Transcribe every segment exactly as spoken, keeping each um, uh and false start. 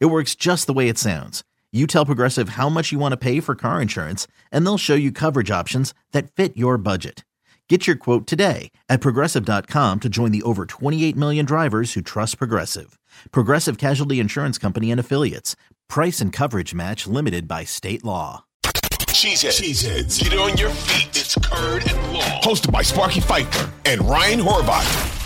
It works just the way it sounds. You tell Progressive how much you want to pay for car insurance, and they'll show you coverage options that fit your budget. Get your quote today at Progressive dot com to join the over twenty-eight million drivers who trust Progressive. Progressive Casualty Insurance Company and Affiliates. Price and coverage match limited by state law. Cheeseheads. Cheeseheads. Get on your feet. It's Curd and Law. Hosted by Sparky Fifer and Ryan Horvath.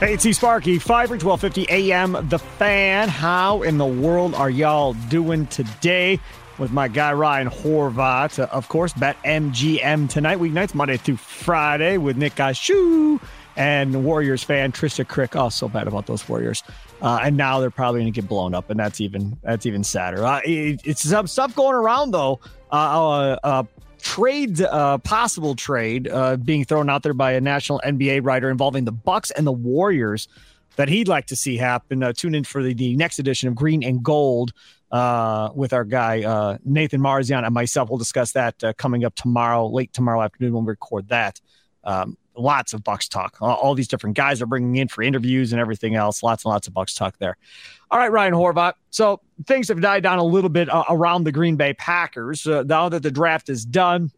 Hey, it's Sparky Fifer, twelve fifty a.m. The Fan. How in the world are y'all doing today? With my guy Ryan Horvath, uh, of course, BetMGM tonight, weeknights, Monday through Friday, with Nick Gashu and Warriors fan Trista Crick. Oh, so bad about those Warriors, uh, and now they're probably going to get blown up, and that's even that's even sadder. Uh, it, it's some stuff going around though. Uh, uh, uh, Trade, uh, possible trade uh, being thrown out there by a national N B A writer involving the Bucks and the Warriors that he'd like to see happen. Uh, tune in for the, the next edition of Green and Gold uh, with our guy, uh, Nathan Marzian, and myself. We'll discuss that uh, coming up tomorrow, late tomorrow afternoon when we record that. Um, lots of Bucks talk. All, all these different guys are bringing in for interviews and everything else. Lots and lots of Bucks talk there. All right, Ryan Horvath. So things have died down a little bit uh, around the Green Bay Packers. Uh, now that the draft is done,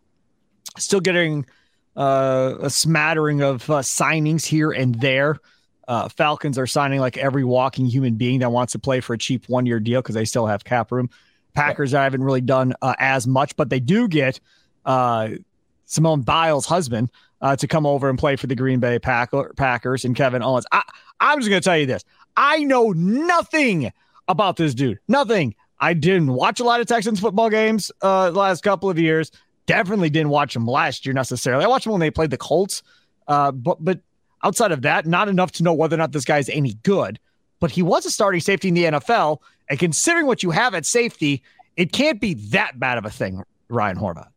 still getting uh, a smattering of uh, signings here and there. Uh, Falcons are signing like every walking human being that wants to play for a cheap one-year deal because they still have cap room. Packers, I haven't really done uh, as much, but they do get uh, Simone Biles' husband uh, to come over and play for the Green Bay Pack- Packers and Kevin Owens. I, I'm just going to tell you this. I know nothing about this dude. Nothing. I didn't watch a lot of Texans football games uh, the last couple of years. Definitely didn't watch them last year necessarily. I watched them when they played the Colts. Uh, but but outside of that, not enough to know whether or not this guy's any good. But he was a starting safety in the N F L. And considering what you have at safety, it can't be that bad of a thing, Ryan Horvath.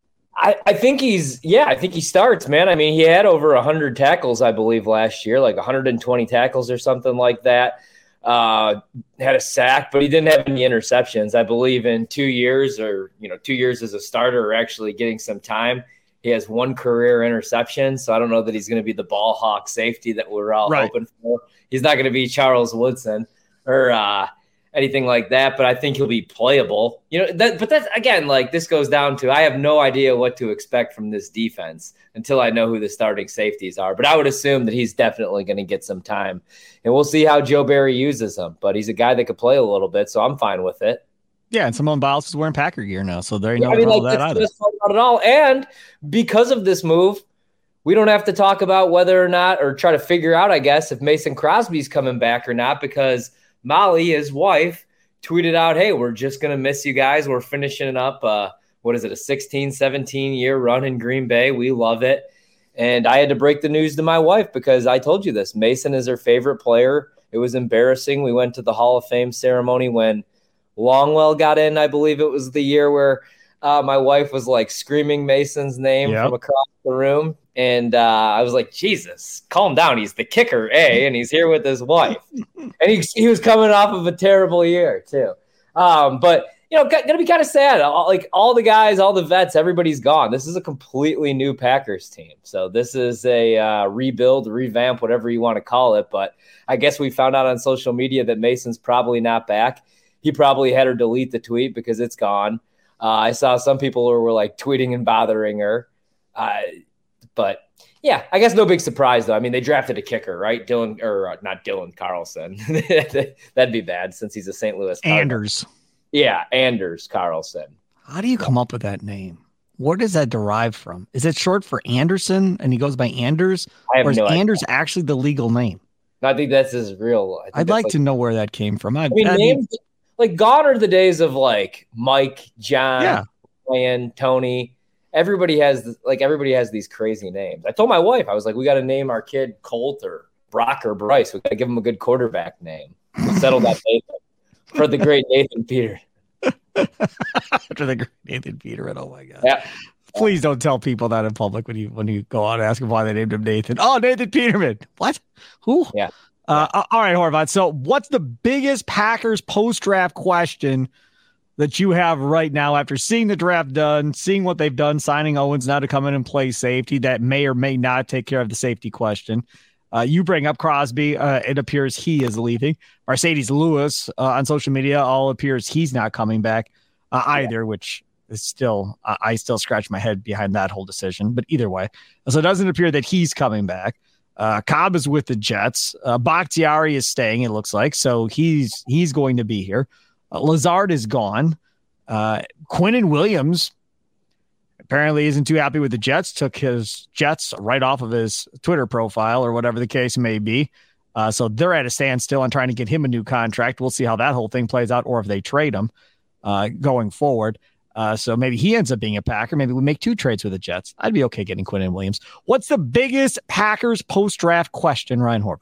I, I think he's, yeah, I think he starts, man. I mean, he had over one hundred tackles, I believe, last year, like one hundred twenty tackles or something like that. Uh, had a sack, but he didn't have any interceptions. I believe in two years or, you know, two years as a starter or actually getting some time, he has one career interception. So I don't know that he's going to be the ball hawk safety that we're all right. hoping for. He's not going to be Charles Woodson or uh, anything like that, but I think he'll be playable. You know, that, but that's, again, like this goes down to I have no idea what to expect from this defense until I know who the starting safeties are. But I would assume that he's definitely going to get some time. And we'll see how Joe Barry uses him. But he's a guy that could play a little bit, so I'm fine with it. Yeah, and Simone Biles is wearing Packer gear now, so there you yeah, know I mean, like, that either. Not at all. And because of this move, we don't have to talk about whether or not or try to figure out, I guess, if Mason Crosby's coming back or not because – Molly, his wife, tweeted out, hey, we're just going to miss you guys. We're finishing up, uh, what is it, a sixteen, seventeen-year run in Green Bay. We love it. And I had to break the news to my wife because I told you this. Mason is her favorite player. It was embarrassing. We went to the Hall of Fame ceremony when Longwell got in. I believe it was the year where uh, my wife was, like, screaming Mason's name yep. from across the room. And uh, I was like, Jesus, calm down. He's the kicker, eh? And he's here with his wife. And he, he was coming off of a terrible year, too. Um, but, you know, going to be kind of sad. All, like, all the guys, all the vets, everybody's gone. This is a completely new Packers team. So this is a uh, rebuild, revamp, whatever you want to call it. But I guess we found out on social media that Mason's probably not back. He probably had her delete the tweet because it's gone. Uh, I saw some people who were, like, tweeting and bothering her. Uh But, yeah, I guess no big surprise, though. I mean, they drafted a kicker, right? Dylan – or uh, not Dylan Carlson. That'd be bad since he's a Saint Louis Cardinal. Anders. Yeah, Anders Carlson. How do you come up with that name? Where does that derive from? Is it short for Anderson and he goes by Anders? I have or is no Anders idea. Actually the legal name? I think that's his real – I'd like, like to know where that came from. I, I mean, I names mean, like gone are the days of like Mike, John, yeah. Ryan, Tony – Everybody has like everybody has these crazy names. I told my wife, I was like, we got to name our kid Colt or Brock or Bryce. We got to give him a good quarterback name. Settle that Nathan for the great Nathan Peter. After the great Nathan Peterman. Oh my God. Yeah. Please don't tell people that in public when you when you go out and ask them why they named him Nathan. Oh, Nathan Peterman. What? Who? Yeah. Uh, yeah. All right, Horvath. So what's the biggest Packers post-draft question that you have right now after seeing the draft done, seeing what they've done, signing Owens now to come in and play safety that may or may not take care of the safety question? Uh, you bring up Crosby. Uh, it appears he is leaving. Mercedes Lewis uh, on social media all appears he's not coming back uh, either, yeah. which is still uh, I still scratch my head behind that whole decision. But either way, so it doesn't appear that he's coming back. Uh, Cobb is with the Jets. Uh, Bakhtiari is staying, it looks like, so he's he's going to be here. Uh, Lazard is gone. Uh, Quinnen Williams apparently isn't too happy with the Jets, took his Jets right off of his Twitter profile or whatever the case may be. Uh, so they're at a standstill on trying to get him a new contract. We'll see how that whole thing plays out or if they trade him uh, going forward. Uh, so maybe he ends up being a Packer. Maybe we make two trades with the Jets. I'd be okay getting Quinnen Williams. What's the biggest Packers post-draft question, Ryan Horvath?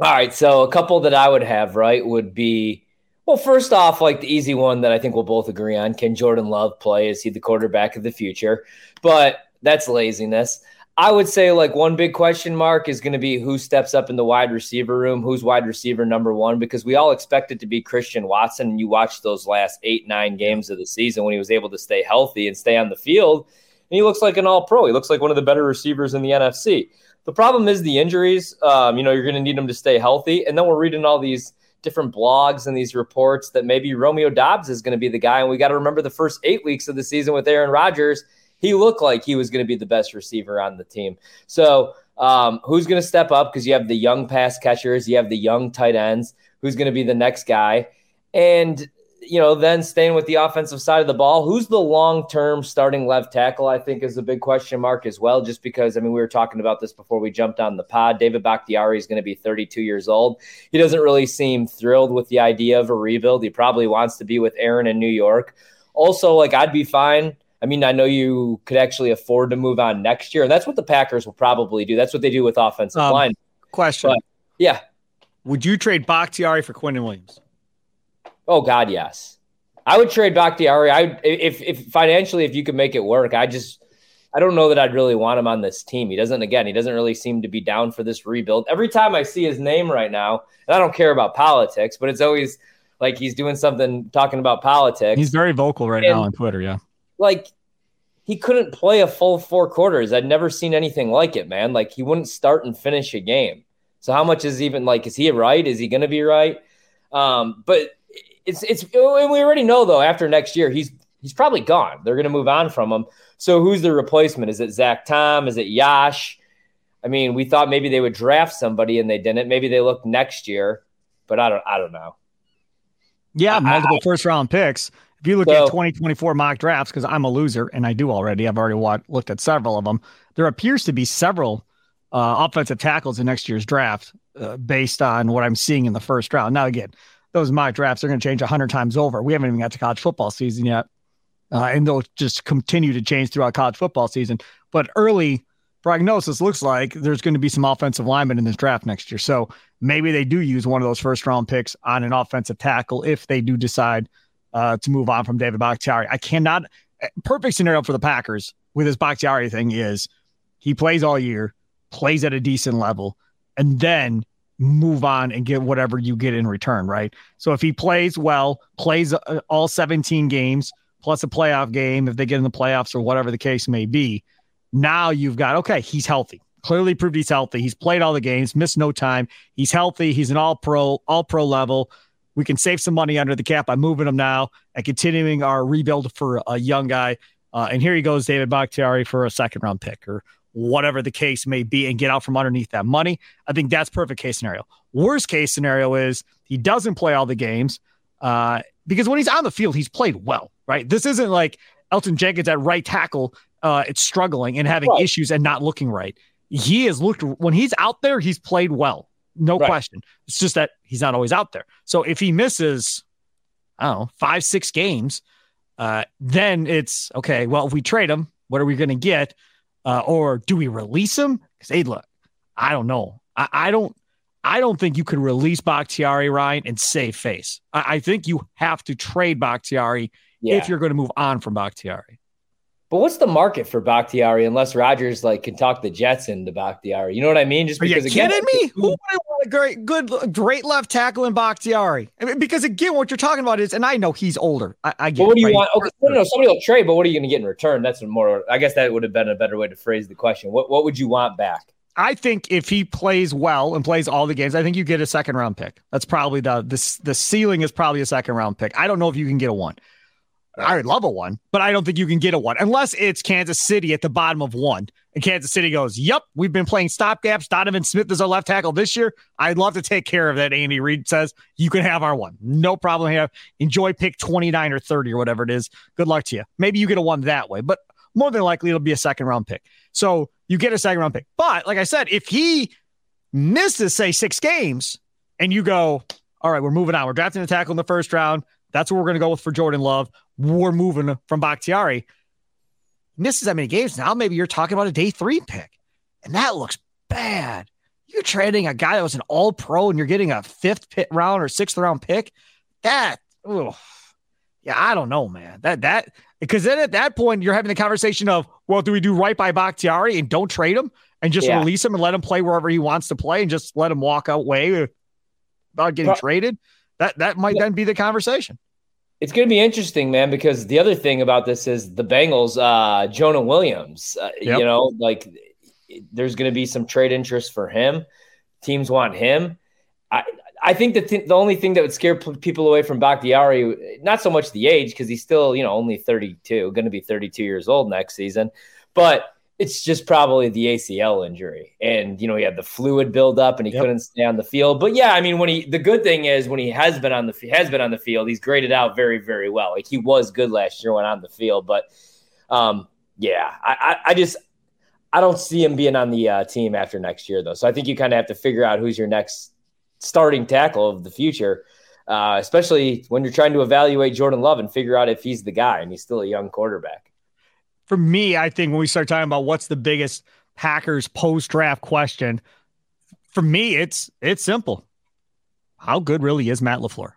All right, so a couple that I would have, right, would be, well, first off, like the easy one that I think we'll both agree on, can Jordan Love play? Is he the quarterback of the future? But that's laziness. I would say like one big question mark is going to be who steps up in the wide receiver room, who's wide receiver number one, because we all expect it to be Christian Watson. And you watch those last eight, nine games of the season when he was able to stay healthy and stay on the field, and he looks like an all-pro. He looks like one of the better receivers in the N F C. The problem is the injuries. Um, you know, you're going to need him to stay healthy. And then we're reading all these different blogs and these reports that maybe Romeo Doubs is going to be the guy. And we got to remember the first eight weeks of the season with Aaron Rodgers, he looked like he was going to be the best receiver on the team. So um, who's going to step up? Because you have the young pass catchers, you have the young tight ends, who's going to be the next guy. And, you know, then staying with the offensive side of the ball, who's the long-term starting left tackle, I think is a big question mark as well, just because, I mean, we were talking about this before we jumped on the pod. David Bakhtiari is going to be thirty-two years old. He doesn't really seem thrilled with the idea of a rebuild. He probably wants to be with Aaron in New York. Also, like, I'd be fine. I mean, I know you could actually afford to move on next year, and that's what the Packers will probably do. That's what they do with offensive um, line. Question. But, yeah. Would you trade Bakhtiari for Quinnen Williams? Oh, God, yes. I would trade Bakhtiari. I if if financially, if you could make it work, I just I don't know that I'd really want him on this team. He doesn't, again, he doesn't really seem to be down for this rebuild. Every time I see his name right now, and I don't care about politics, but it's always like he's doing something, talking about politics. He's very vocal right and, now on Twitter, yeah. Like, he couldn't play a full four quarters. I'd never seen anything like it, man. Like, he wouldn't start and finish a game. So how much is even, like, is he right? Is he going to be right? Um, but it's, it's, and we already know, though, after next year, he's, he's probably gone. They're going to move on from him. So who's the replacement? Is it Zach Tom? Is it Yash? I mean, we thought maybe they would draft somebody and they didn't. Maybe they look next year, but I don't, I don't know. Yeah. Multiple I, first round picks. If you look so, at twenty twenty-four mock drafts, because I'm a loser and I do already, I've already wa- looked at several of them. There appears to be several uh, offensive tackles in next year's draft uh, based on what I'm seeing in the first round. Now, again, those mock drafts are going to change a hundred times over. We haven't even got to college football season yet. Uh, and they'll just continue to change throughout college football season. But early prognosis looks like there's going to be some offensive linemen in this draft next year. So maybe they do use one of those first round picks on an offensive tackle if they do decide Uh, to move on from David Bakhtiari. I cannot perfect scenario for the Packers with this Bakhtiari thing is he plays all year, plays at a decent level, and then move on and get whatever you get in return. Right. So if he plays well, plays uh, all seventeen games plus a playoff game, if they get in the playoffs or whatever the case may be, now you've got, okay, he's healthy. Clearly proved he's healthy. He's played all the games, missed no time. He's healthy. He's an all pro, all pro level. We can save some money under the cap by moving him now and continuing our rebuild for a young guy. Uh, and here he goes, David Bakhtiari, for a second-round pick or whatever the case may be and get out from underneath that money. I think that's perfect case scenario. Worst case scenario is he doesn't play all the games uh, because when he's on the field, he's played well, right? This isn't like Elton Jenkins at right tackle. Uh, it's struggling and having right. issues and not looking right. He has looked – when he's out there, he's played well. No right. question. It's just that he's not always out there. So if he misses, I don't know, five, six games, uh, then it's okay. Well, if we trade him, what are we going to get? Uh, or do we release him? Because hey, look, I don't know. I, I don't, I don't think you could release Bakhtiari, Ryan, and save face. I, I think you have to trade Bakhtiari yeah. if you're going to move on from Bakhtiari. But what's the market for Bakhtiari unless Rodgers like can talk the Jets into Bakhtiari? You know what I mean? Just because, are you again, kidding me? Who wouldn't want a great, good, great left tackle in Bakhtiari? I mean, because again, what you're talking about is, and I know he's older. I, I get. But what do you right? want? Okay, no, no, somebody will trade. But what are you going to get in return? That's more. I guess that would have been a better way to phrase the question. What What would you want back? I think if he plays well and plays all the games, I think you get a second round pick. That's probably the the the ceiling is probably a second round pick. I don't know if you can get a one. I would love a one, but I don't think you can get a one unless it's Kansas City at the bottom of one. And Kansas City goes, yep, we've been playing stopgaps. Donovan Smith is our left tackle this year. I'd love to take care of that. Andy Reid says, you can have our one. No problem here. Enjoy pick twenty-nine or thirty or whatever it is. Good luck to you. Maybe you get a one that way, but more than likely it'll be a second round pick. So you get a second round pick. But like I said, if he misses, say, six games and you go, all right, we're moving on. We're drafting a tackle in the first round. That's what we're going to go with for Jordan Love. We're moving from Bakhtiari. Misses that many games now. Maybe you're talking about a day three pick, and that looks bad. You're trading a guy that was an all pro and you're getting a fifth pit round or sixth round pick. That, oh, yeah, I don't know, man. That, that, because then at that point, you're having the conversation of, well, do we do right by Bakhtiari and don't trade him and just yeah. release him and let him play wherever he wants to play and just let him walk away without getting but- traded? That that might then be the conversation. It's going to be interesting, man, because the other thing about this is the Bengals, uh, Jonah Williams, uh, yep. you know, like there's going to be some trade interest for him. Teams want him. I I think that th- the only thing that would scare p- people away from Bakhtiari, not so much the age, because he's still, you know, only thirty-two, going to be thirty-two years old next season, but it's just probably the A C L injury. And, you know, he had the fluid buildup and he yep. couldn't stay on the field. But yeah, I mean, when he, the good thing is when he has been on the, has been on the field, he's graded out very, very well. Like he was good last year when on the field, but um, yeah, I, I, I just, I don't see him being on the uh, team after next year though. So I think you kind of have to figure out who's your next starting tackle of the future. Uh, especially when you're trying to evaluate Jordan Love and figure out if he's the guy and he's still a young quarterback. For me, I think when we start talking about what's the biggest Packers post-draft question, for me, it's it's simple. How good really is Matt LaFleur?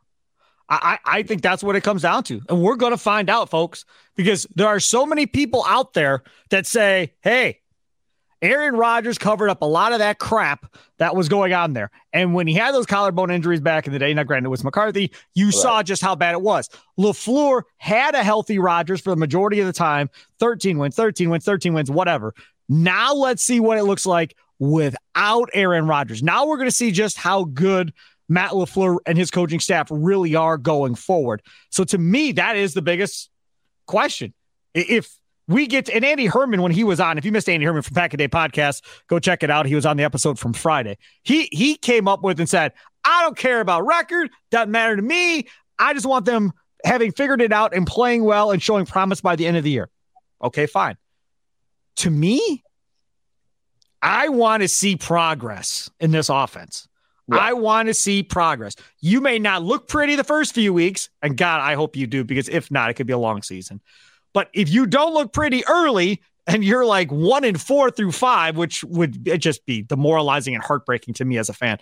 I, I, I think that's what it comes down to. And we're going to find out, folks, because there are so many people out there that say, hey, Aaron Rodgers covered up a lot of that crap that was going on there. And when he had those collarbone injuries back in the day, now granted it was McCarthy, you right. saw just how bad it was. LaFleur had a healthy Rodgers for the majority of the time, thirteen wins, thirteen wins, thirteen wins, whatever. Now let's see what it looks like without Aaron Rodgers. Now we're going to see just how good Matt LaFleur and his coaching staff really are going forward. So to me, that is the biggest question. If we get to, and Andy Herman, when he was on, if you missed Andy Herman from Pack a Day Podcast, go check it out. He was on the episode from Friday. He he came up with and said, I don't care about record. Doesn't matter to me. I just want them having figured it out and playing well and showing promise by the end of the year. Okay, fine. To me, I want to see progress in this offense. Yeah. I want to see progress. You may not look pretty the first few weeks, and God, I hope you do, because if not, it could be a long season. But if you don't look pretty early and you're like one in four through five, which would just be demoralizing and heartbreaking to me as a fan,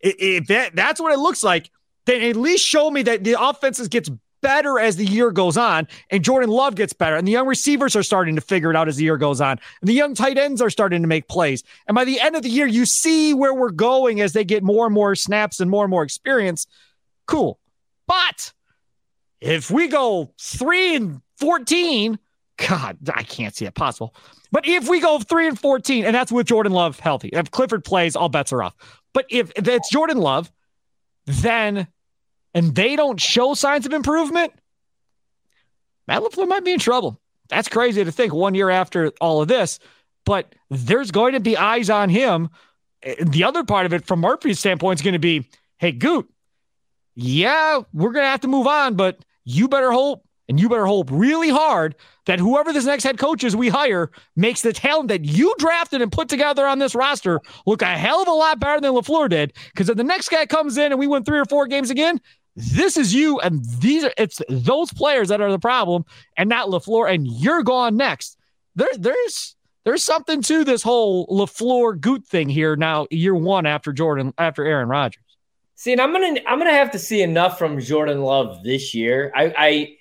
if that, that's what it looks like, then at least show me that the offense gets better as the year goes on and Jordan Love gets better and the young receivers are starting to figure it out as the year goes on and the young tight ends are starting to make plays. And by the end of the year, you see where we're going as they get more and more snaps and more and more experience. Cool. But if we go three and fourteen, God, I can't see it possible. But if we go three and fourteen, and that's with Jordan Love healthy, if Clifford plays, all bets are off. But if that's Jordan Love, then, and they don't show signs of improvement, Matt LaFleur might be in trouble. That's crazy to think one year after all of this, but there's going to be eyes on him. The other part of it from Murphy's standpoint is going to be, hey, Goot, yeah, we're going to have to move on, but you better hope And you better hope really hard that whoever this next head coach is we hire makes the talent that you drafted and put together on this roster look a hell of a lot better than LaFleur did. Because if the next guy comes in and we win three or four games again, this is you and these are, it's those players that are the problem and not LaFleur. And you're gone next. There, there's there's something to this whole LaFleur Goot thing here now, year one after Jordan, after Aaron Rodgers. See, and I'm gonna I'm gonna have to see enough from Jordan Love this year. I, I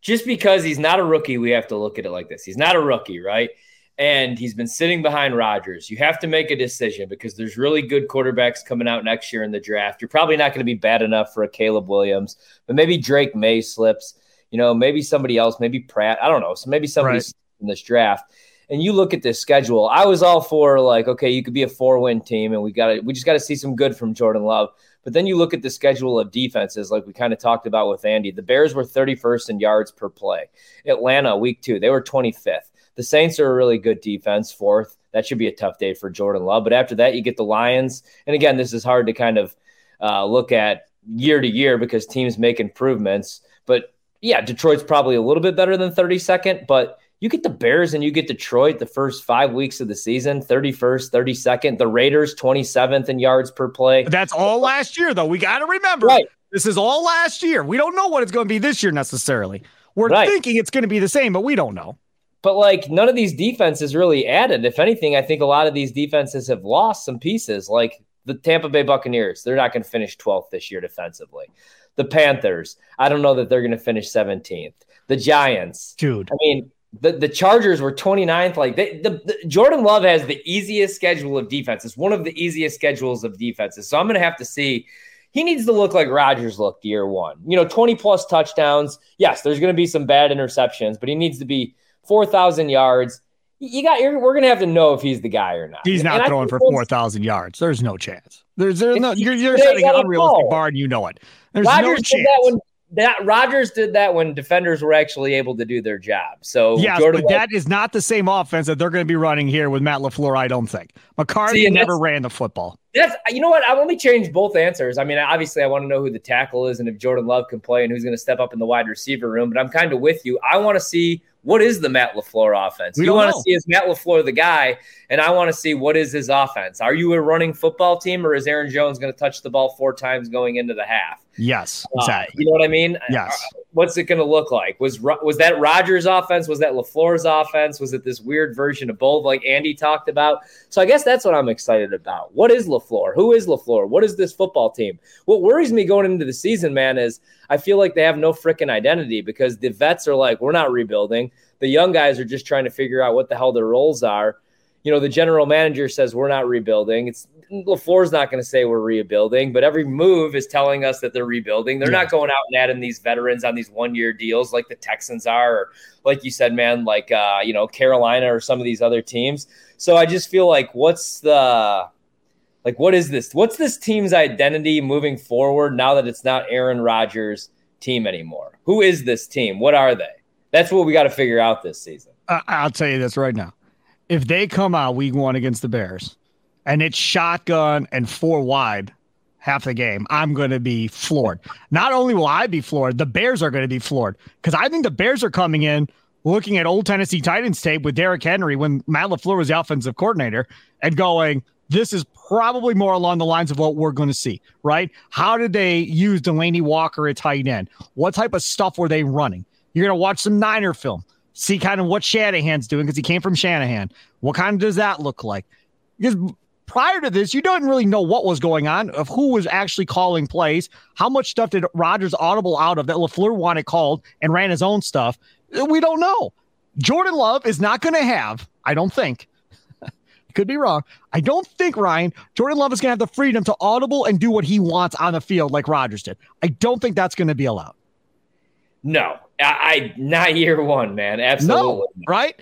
just because he's not a rookie, we have to look at it like this. He's not a rookie, right? And he's been sitting behind Rodgers. You have to make a decision because there's really good quarterbacks coming out next year in the draft. You're probably not going to be bad enough for a Caleb Williams, but maybe Drake May slips. You know, maybe somebody else, maybe Pratt. I don't know. So maybe somebody's right in this draft. And you look at this schedule. I was all for like, okay, you could be a four-win team, and we got to, we just got to see some good from Jordan Love. But then you look at the schedule of defenses, like we kind of talked about with Andy. The Bears were thirty-first in yards per play. Atlanta, week two, they were twenty-fifth. The Saints are a really good defense, fourth. That should be a tough day for Jordan Love. But after that, you get the Lions. And again, this is hard to kind of uh, look at year to year because teams make improvements. But yeah, Detroit's probably a little bit better than thirty-second. But you get the Bears and you get Detroit the first five weeks of the season, thirty-first, thirty-second. The Raiders, twenty-seventh in yards per play. That's all last year, though. We got to remember, right. This is all last year. We don't know what it's going to be this year necessarily. We're right. thinking it's going to be the same, but we don't know. But, like, none of these defenses really added. If anything, I think a lot of these defenses have lost some pieces. Like the Tampa Bay Buccaneers, they're not going to finish twelfth this year defensively. The Panthers, I don't know that they're going to finish seventeenth. The Giants. Dude. I mean, the, the Chargers were twenty-ninth. Like, they, the, the Jordan Love has the easiest schedule of defense. It's one of the easiest schedules of defenses. So I'm going to have to see. He needs to look like Rodgers looked year one. You know, twenty-plus touchdowns. Yes, there's going to be some bad interceptions, but he needs to be – four thousand yards. You got. You're, we're going to have to know if he's the guy or not. He's not and throwing for four thousand yards. There's no chance. There's, there's no. You're, you're setting an unrealistic goal. bar, and you know it. There's Rodgers no chance. Did that when, that, Rodgers did that when defenders were actually able to do their job. So yes, Jordan but Love, that is not the same offense that they're going to be running here with Matt LaFleur, I don't think. McCarthy see, never ran the football. That's, you know what? I only changed both answers. I mean, obviously, I want to know who the tackle is and if Jordan Love can play and who's going to step up in the wide receiver room, but I'm kind of with you. I want to see – what is the Matt LaFleur offense? We you want know. to see is Matt LaFleur the guy, and I want to see what is his offense. Are you a running football team, or is Aaron Jones going to touch the ball four times going into the half? Yes, exactly. Uh, you know what I mean? Yes. Uh, what's it going to look like? Was was that Rodgers' offense? Was that LaFleur's offense? Was it this weird version of both like Andy talked about? So I guess that's what I'm excited about. What is LaFleur? Who is LaFleur? What is this football team? What worries me going into the season, man, is I feel like they have no freaking identity because the vets are like, we're not rebuilding. The young guys are just trying to figure out what the hell their roles are. You know, the general manager says we're not rebuilding. It's LaFleur's not going to say we're rebuilding, but every move is telling us that they're rebuilding. They're yeah. not going out and adding these veterans on these one-year deals like the Texans are, or like you said, man, like, uh, you know, Carolina or some of these other teams. So I just feel like what's the – like what is this? What's this team's identity moving forward now that it's not Aaron Rodgers' team anymore? Who is this team? What are they? That's what we got to figure out this season. Uh, I'll tell you this right now. If they come out week one against the Bears and it's shotgun and four wide half the game, I'm going to be floored. Not only will I be floored, the Bears are going to be floored because I think the Bears are coming in looking at old Tennessee Titans tape with Derrick Henry when Matt LaFleur was the offensive coordinator and going, this is probably more along the lines of what we're going to see, right? How did they use Delaney Walker at tight end? What type of stuff were they running? You're going to watch some Niner film. See kind of what Shanahan's doing because he came from Shanahan. What kind of does that look like? Because prior to this, you didn't really know what was going on, of who was actually calling plays, how much stuff did Rodgers audible out of that LaFleur wanted called and ran his own stuff. We don't know. Jordan Love is not going to have, I don't think, could be wrong. I don't think, Ryan, Jordan Love is going to have the freedom to audible and do what he wants on the field like Rodgers did. I don't think that's going to be allowed. No. I, I not year one, man. Absolutely. No, right?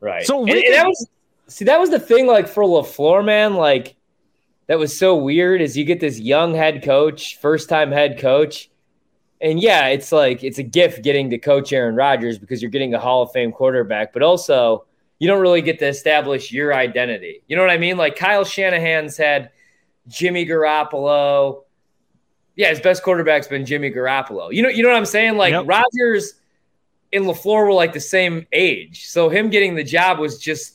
Right. So we and, can... and that was, see, that was the thing, like, for LaFleur, man, like, that was so weird is you get this young head coach, first-time head coach, and, yeah, it's like it's a gift getting to coach Aaron Rodgers because you're getting a Hall of Fame quarterback, but also you don't really get to establish your identity. You know what I mean? Like, Kyle Shanahan's had Jimmy Garoppolo. Yeah, his best quarterback's been Jimmy Garoppolo. You know, you know what I'm saying? Like, yep. Rodgers and LaFleur were like the same age. So him getting the job was just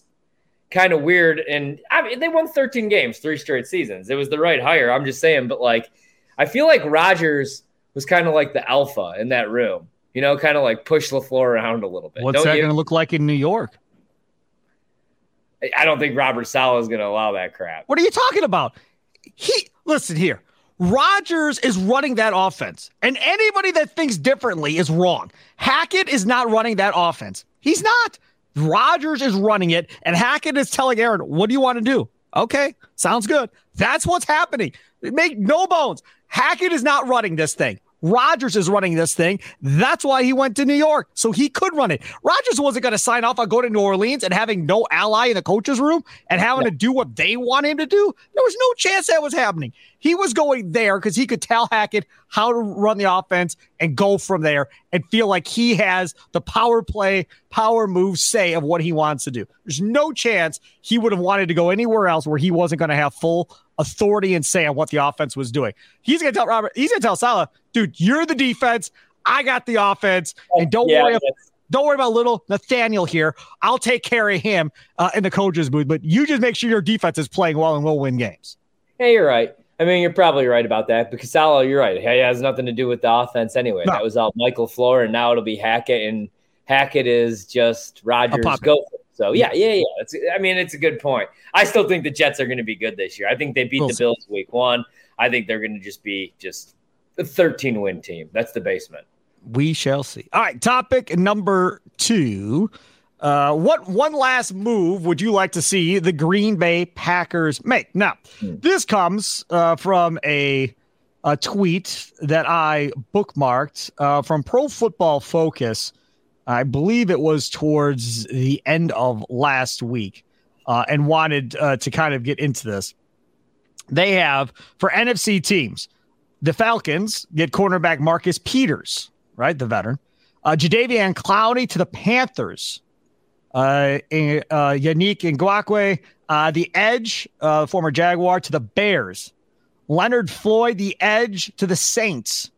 kind of weird. And I mean, they won thirteen games, three straight seasons. It was the right hire. I'm just saying. But, like, I feel like Rodgers was kind of like the alpha in that room. You know, kind of like push LaFleur around a little bit. What's Don't that you- going to look like in New York? I don't think Robert Saleh is going to allow that crap. What are you talking about? He listen here. Rodgers is running that offense, and anybody that thinks differently is wrong. Hackett is not running that offense. He's not. Rodgers is running it, and Hackett is telling Aaron, what do you want to do? Okay, sounds good. That's what's happening. Make no bones. Hackett is not running this thing. Rodgers is running this thing. That's why he went to New York, so he could run it. Rodgers wasn't going to sign off on going to New Orleans and having no ally in the coach's room and having yeah. to do what they want him to do. There was no chance that was happening. He was going there because he could tell Hackett how to run the offense and go from there and feel like he has the power play, power move say of what he wants to do. There's no chance he would have wanted to go anywhere else where he wasn't going to have full authority and say on what the offense was doing. He's going to tell Robert, he's going to tell Saleh, dude, you're the defense. I got the offense. And don't yeah, worry about, don't worry about little Nathaniel here. I'll take care of him uh, in the coach's booth, but you just make sure your defense is playing well and we'll win games. Yeah, you're right. I mean, you're probably right about that because Saleh, you're right. He has nothing to do with the offense anyway. No. That was all Michael Floor, and now it'll be Hackett, and Hackett is just Rodgers go. So, yeah, yeah, yeah. It's, I mean, it's a good point. I still think the Jets are going to be good this year. I think they beat Bills. the Bills week one. I think they're going to just be just a thirteen-win team. That's the basement. We shall see. All right, topic number two. Uh, what one last move would you like to see the Green Bay Packers make? Now, hmm. this comes uh, from a, a tweet that I bookmarked uh, from Pro Football Focus. I believe it was towards the end of last week uh, and wanted uh, to kind of get into this. They have, for N F C teams, the Falcons get cornerback Marcus Peters, right, the veteran. Uh, Jadeveon Clowney to the Panthers. Uh, uh, Yannick Ngakoue, uh, the edge, uh, former Jaguar, to the Bears. Leonard Floyd, the edge, to the Saints.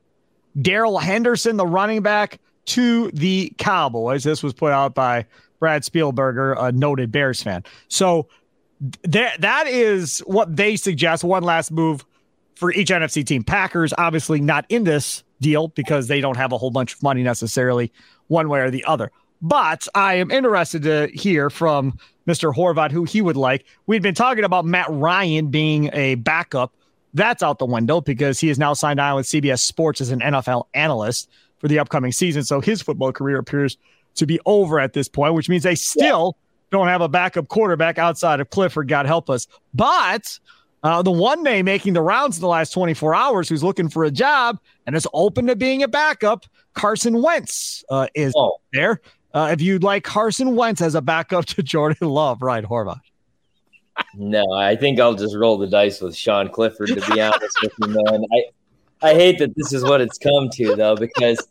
Darrell Henderson, the running back, to the Cowboys. This was put out by Brad Spielberger, a noted Bears fan. So th- that is what they suggest, one last move for each N F C team. Packers obviously not in this deal because they don't have a whole bunch of money necessarily one way or the other. But I am interested to hear from Mister Horvath who he would like. We've been talking about Matt Ryan being a backup. That's out the window because he is now signed on with C B S Sports as an N F L analyst for the upcoming season. So his football career appears to be over at this point, which means they still yeah. don't have a backup quarterback outside of Clifford, God help us. But uh, the one name making the rounds in the last twenty-four hours who's looking for a job and is open to being a backup, Carson Wentz uh, is oh. there. Uh, if you'd like Carson Wentz as a backup to Jordan Love, right, Horvath? No, I think I'll just roll the dice with Sean Clifford, to be honest with you, man. I I hate that this is what it's come to, though, because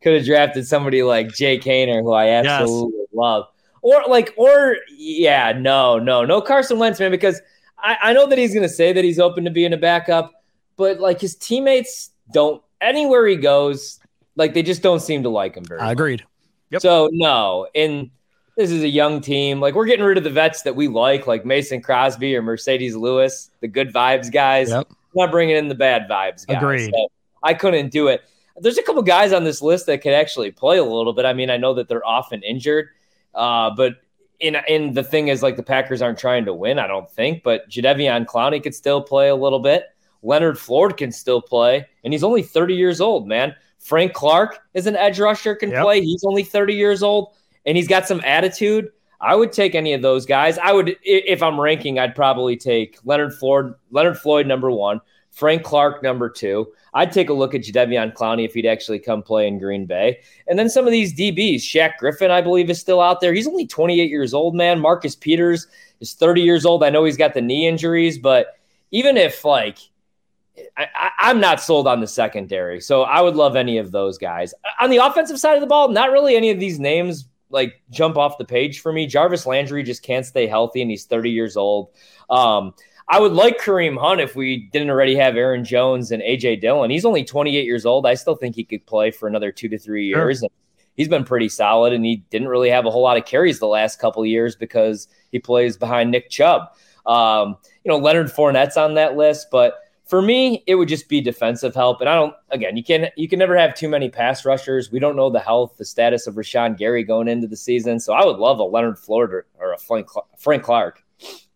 could have drafted somebody like Jake Haener, who I absolutely yes. love. Or, like, or, yeah, no, no, no Carson Wentz, man, because I, I know that he's going to say that he's open to being a backup, but, like, his teammates don't, anywhere he goes, like, they just don't seem to like him very much. I agreed. Yep. So, no, and this is a young team. Like, we're getting rid of the vets that we like, like Mason Crosby or Mercedes Lewis, the good vibes guys. Yep. Not bringing in the bad vibes guys. Agreed. So I couldn't do it. There's a couple guys on this list that could actually play a little bit. I mean, I know that they're often injured, uh, but in in the thing is, like, the Packers aren't trying to win, I don't think, but Jadeveon Clowney could still play a little bit. Leonard Floyd can still play, and he's only thirty years old, man. Frank Clark is an edge rusher, can yep. play. He's only thirty years old, and he's got some attitude. I would take any of those guys. I would, if I'm ranking, I'd probably take Leonard Floyd, Leonard Floyd number one, Frank Clark number two. I'd take a look at Jadeveon Clowney if he'd actually come play in Green Bay. And then some of these D Bs, Shaq Griffin, I believe, is still out there. He's only twenty-eight years old, man. Marcus Peters is thirty years old. I know he's got the knee injuries, but even if, like, I, I, I'm not sold on the secondary, so I would love any of those guys. On the offensive side of the ball, not really any of these names like jump off the page for me. Jarvis Landry just can't stay healthy, and he's thirty years old. Um, I would like Kareem Hunt if we didn't already have Aaron Jones and A J Dillon. He's only twenty-eight years old. I still think he could play for another two to three years. Sure. And he's been pretty solid, and he didn't really have a whole lot of carries the last couple of years because he plays behind Nick Chubb. Um, you know, Leonard Fournette's on that list, but For me, it would just be defensive help. And I don't, again, you can you can never have too many pass rushers. We don't know the health, the status of Rashawn Gary going into the season. So I would love a Leonard Floyd or, or a Frank Clark, Frank Clark.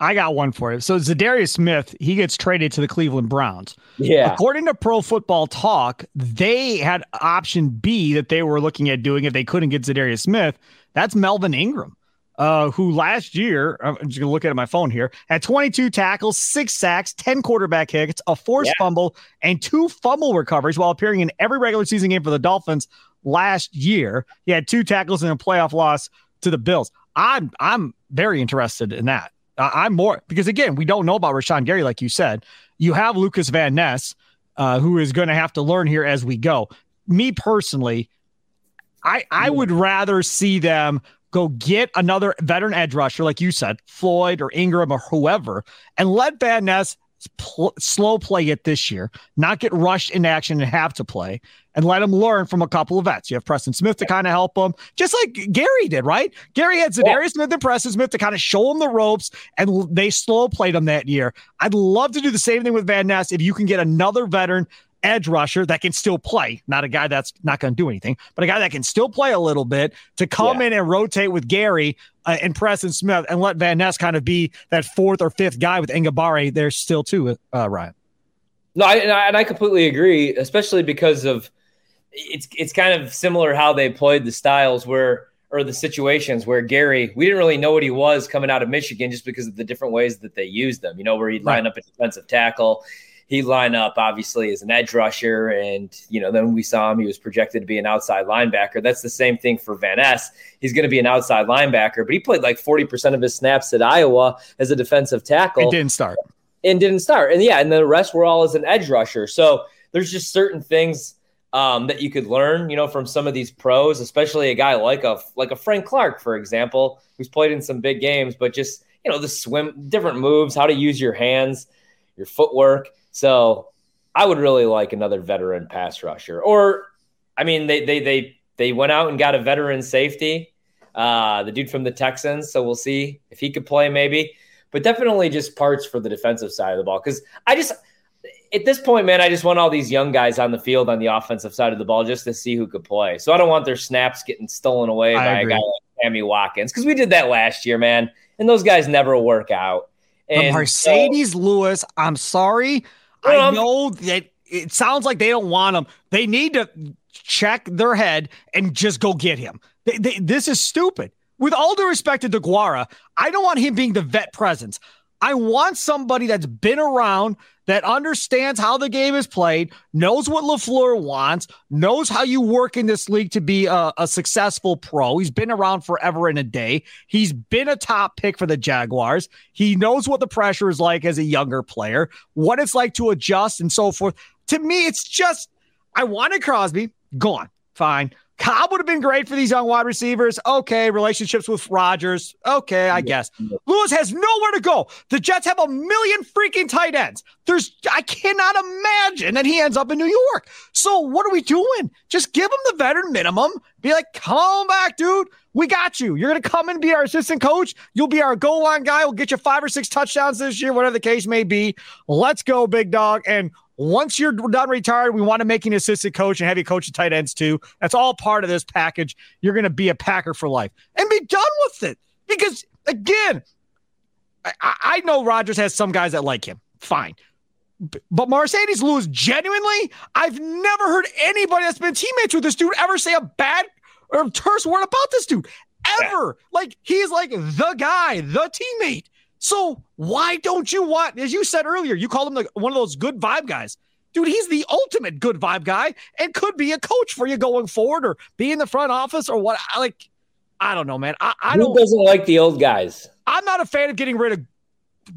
I got one for you. So Za'Darius Smith, he gets traded to the Cleveland Browns. Yeah. According to Pro Football Talk, they had option B that they were looking at doing if they couldn't get Za'Darius Smith. That's Melvin Ingram, uh, who last year, I'm just going to look at my phone here, had twenty-two tackles, six sacks, ten quarterback hits, a forced yeah. fumble, and two fumble recoveries while appearing in every regular season game for the Dolphins last year. He had two tackles and a playoff loss to the Bills. I'm I'm very interested in that. I'm more because, again, we don't know about Rashawn Gary, like you said. You have Lucas Van Ness, uh, who is going to have to learn here as we go. Me personally, I I would rather see them go get another veteran edge rusher, like you said, Floyd or Ingram or whoever, and let Van Ness pl- slow play it this year, not get rushed into action and have to play, and let him learn from a couple of vets. You have Preston Smith to kind of help him, just like Gary did, right? Gary had Za'Darius yeah. Smith and Preston Smith to kind of show him the ropes, and they slow played him that year. I'd love to do the same thing with Van Ness if you can get another veteran edge rusher that can still play, not a guy that's not going to do anything, but a guy that can still play a little bit to come yeah. in and rotate with Gary uh, and Preston Smith and let Van Ness kind of be that fourth or fifth guy with Ngabari. There's still two, uh, Ryan. No, I, and, I, and I completely agree, especially because of it's it's kind of similar how they played the styles where or the situations where Gary, we didn't really know what he was coming out of Michigan just because of the different ways that they used them, you know, where he'd line right. up a defensive tackle. He'd line up, obviously, as an edge rusher, and you know then we saw him. He was projected to be an outside linebacker. That's the same thing for Van Ness. He's going to be an outside linebacker, but he played like forty percent of his snaps at Iowa as a defensive tackle. It didn't start. And didn't start. And, yeah, and the rest were all as an edge rusher. So there's just certain things um, that you could learn you know, from some of these pros, especially a guy like a like a Frank Clark, for example, who's played in some big games, but just you know the swim, different moves, how to use your hands, your footwork. So I would really like another veteran pass rusher. Or, I mean, they they they they went out and got a veteran safety, uh, the dude from the Texans. So we'll see if he could play maybe. But definitely just parts for the defensive side of the ball. Because I just – at this point, man, I just want all these young guys on the field on the offensive side of the ball just to see who could play. So I don't want their snaps getting stolen away I by agree. a guy like Sammy Watkins. Because we did that last year, man. And those guys never work out. And Mercedes so, Lewis, I'm sorry – I know that it sounds like they don't want him. They need to check their head and just go get him. They, they, this is stupid. With all due respect to DeGuara, I don't want him being the vet presence. I want somebody that's been around, that understands how the game is played, knows what LaFleur wants, knows how you work in this league to be a, a successful pro. He's been around forever and a day. He's been a top pick for the Jaguars. He knows what the pressure is like as a younger player, what it's like to adjust and so forth. To me, it's just, I wanted Crosby, gone, fine. Cobb would have been great for these young wide receivers. Okay, relationships with Rodgers. Okay, I guess. Lewis has nowhere to go. The Jets have a million freaking tight ends. There's, I cannot imagine that he ends up in New York. So what are we doing? Just give him the veteran minimum. Be like, come on back, dude. We got you. You're going to come and be our assistant coach. You'll be our goal line guy. We'll get you five or six touchdowns this year, whatever the case may be. Let's go, big dog. And once you're done retired, we want to make you an assistant coach and have you coach the tight ends too. That's all part of this package. You're going to be a Packer for life and be done with it. Because, again, I, I know Rodgers has some guys that like him. Fine. But Mercedes Lewis, genuinely, I've never heard anybody that's been teammates with this dude ever say a bad or terse word about this dude. Ever. Yeah. Like, he is like the guy, the teammate. So why don't you want, as you said earlier, you called him the, one of those good vibe guys. Dude, he's the ultimate good vibe guy and could be a coach for you going forward or be in the front office or what. I like, I don't know, man. I, I don't. Who doesn't like the old guys? I'm not a fan of getting rid of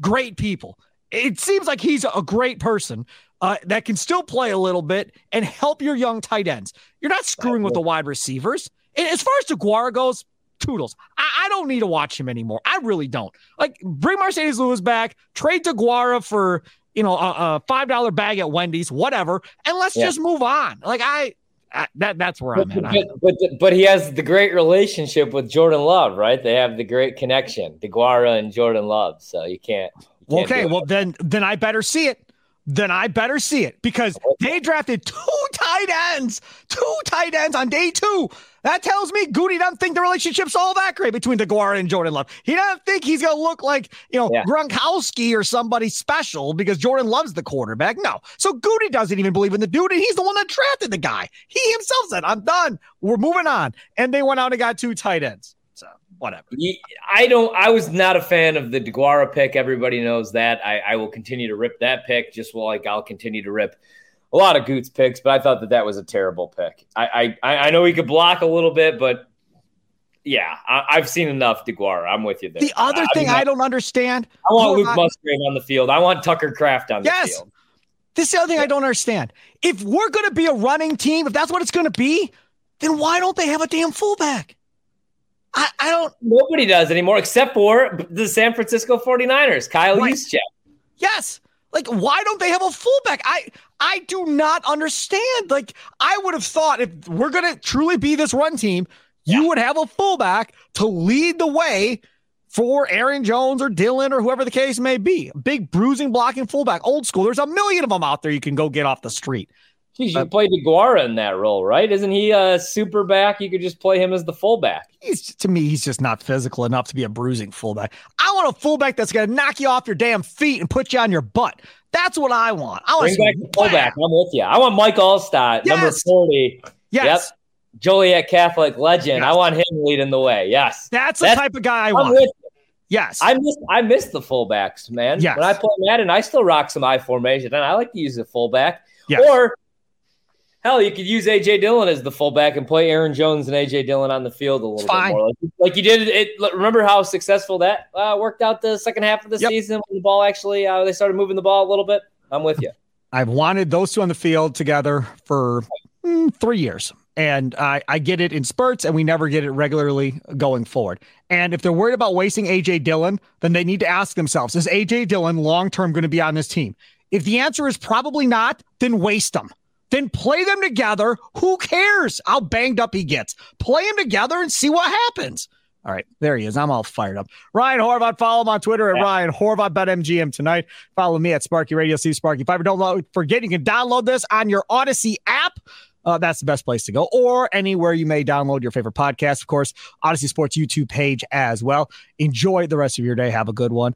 great people. It seems like he's a great person uh, that can still play a little bit and help your young tight ends. You're not screwing with the wide receivers. And as far as DeGuara goes, toodles. I, I don't need to watch him anymore. I really don't. Like, bring Mercedes Lewis back, trade DeGuara for, you know, a, a five dollar bag at Wendy's, whatever, and let's yeah. just move on. Like, I, I that that's where but, I'm at. But, but, but he has the great relationship with Jordan Love, right? They have the great connection, DeGuara and Jordan Love, so you can't. You can't okay, well, it. then then I better see it. then I better see it, because they drafted two tight ends, two tight ends on day two. That tells me Goody doesn't think the relationship's all that great between DeGuara and Jordan Love. He doesn't think he's going to look like, you know, yeah. Gronkowski or somebody special because Jordan loves the quarterback. No. So Goody doesn't even believe in the dude, and he's the one that drafted the guy. He himself said, I'm done. We're moving on. And they went out and got two tight ends. So whatever. I don't, I was not a fan of the DeGuara pick. Everybody knows that. I, I will continue to rip that pick, just like I'll continue to rip a lot of Goots picks, but I thought that that was a terrible pick. I I, I know he could block a little bit, but yeah, I, I've seen enough DeGuara. I'm with you there. The other I, thing I, mean, I don't understand. I want Luke Musgrave on the field. I want Tucker Kraft on yes. the field. This is the other thing I don't understand. If we're going to be a running team, if that's what it's going to be, then why don't they have a damn fullback? I, I don't. Nobody does anymore except for the San Francisco forty-niners, Kyle right. Juszczyk. Yes. Like, why don't they have a fullback? I I do not understand. Like, I would have thought if we're going to truly be this run team, you yeah. would have a fullback to lead the way for Aaron Jones or Dylan or whoever the case may be. A big bruising, blocking fullback, old school. There's a million of them out there you can go get off the street. Geez, you uh, play DeGuara in that role, right? Isn't he a super back? You could just play him as the fullback. He's, to me, he's just not physical enough to be a bruising fullback. I want a fullback that's going to knock you off your damn feet and put you on your butt. That's what I want. I want Bring back the fullback. I'm with you. I want Mike Allstott, yes. number forty. Yes. Yep. Joliet Catholic legend. Yes. I want him leading the way. Yes. That's, that's the type of guy I I'm want. With you. Yes. I miss I miss the fullbacks, man. Yes. When I play Madden, I still rock some I formation, and I like to use the fullback. Yes. Or hell, you could use A J Dillon as the fullback and play Aaron Jones and A J Dillon on the field a little bit more. Like, like you did it. Remember how successful that uh, worked out the second half of the yep. season when the ball actually uh, they started moving the ball a little bit. I'm with you. I've wanted those two on the field together for mm, three years, and I, I get it in spurts, and we never get it regularly going forward. And if they're worried about wasting A J Dillon, then they need to ask themselves: is A J Dillon long term going to be on this team? If the answer is probably not, then waste them. Then play them together. Who cares how banged up he gets? Play them together and see what happens. All right, there he is. I'm all fired up. Ryan Horvath, follow him on Twitter at yeah. Ryan Horvath, BetMGM tonight. Follow me at Sparky Radio, Steve Sparky Fifer. Don't forget, you can download this on your Odyssey app. Uh, that's the best place to go, or anywhere you may download your favorite podcast. Of course, Odyssey Sports YouTube page as well. Enjoy the rest of your day. Have a good one.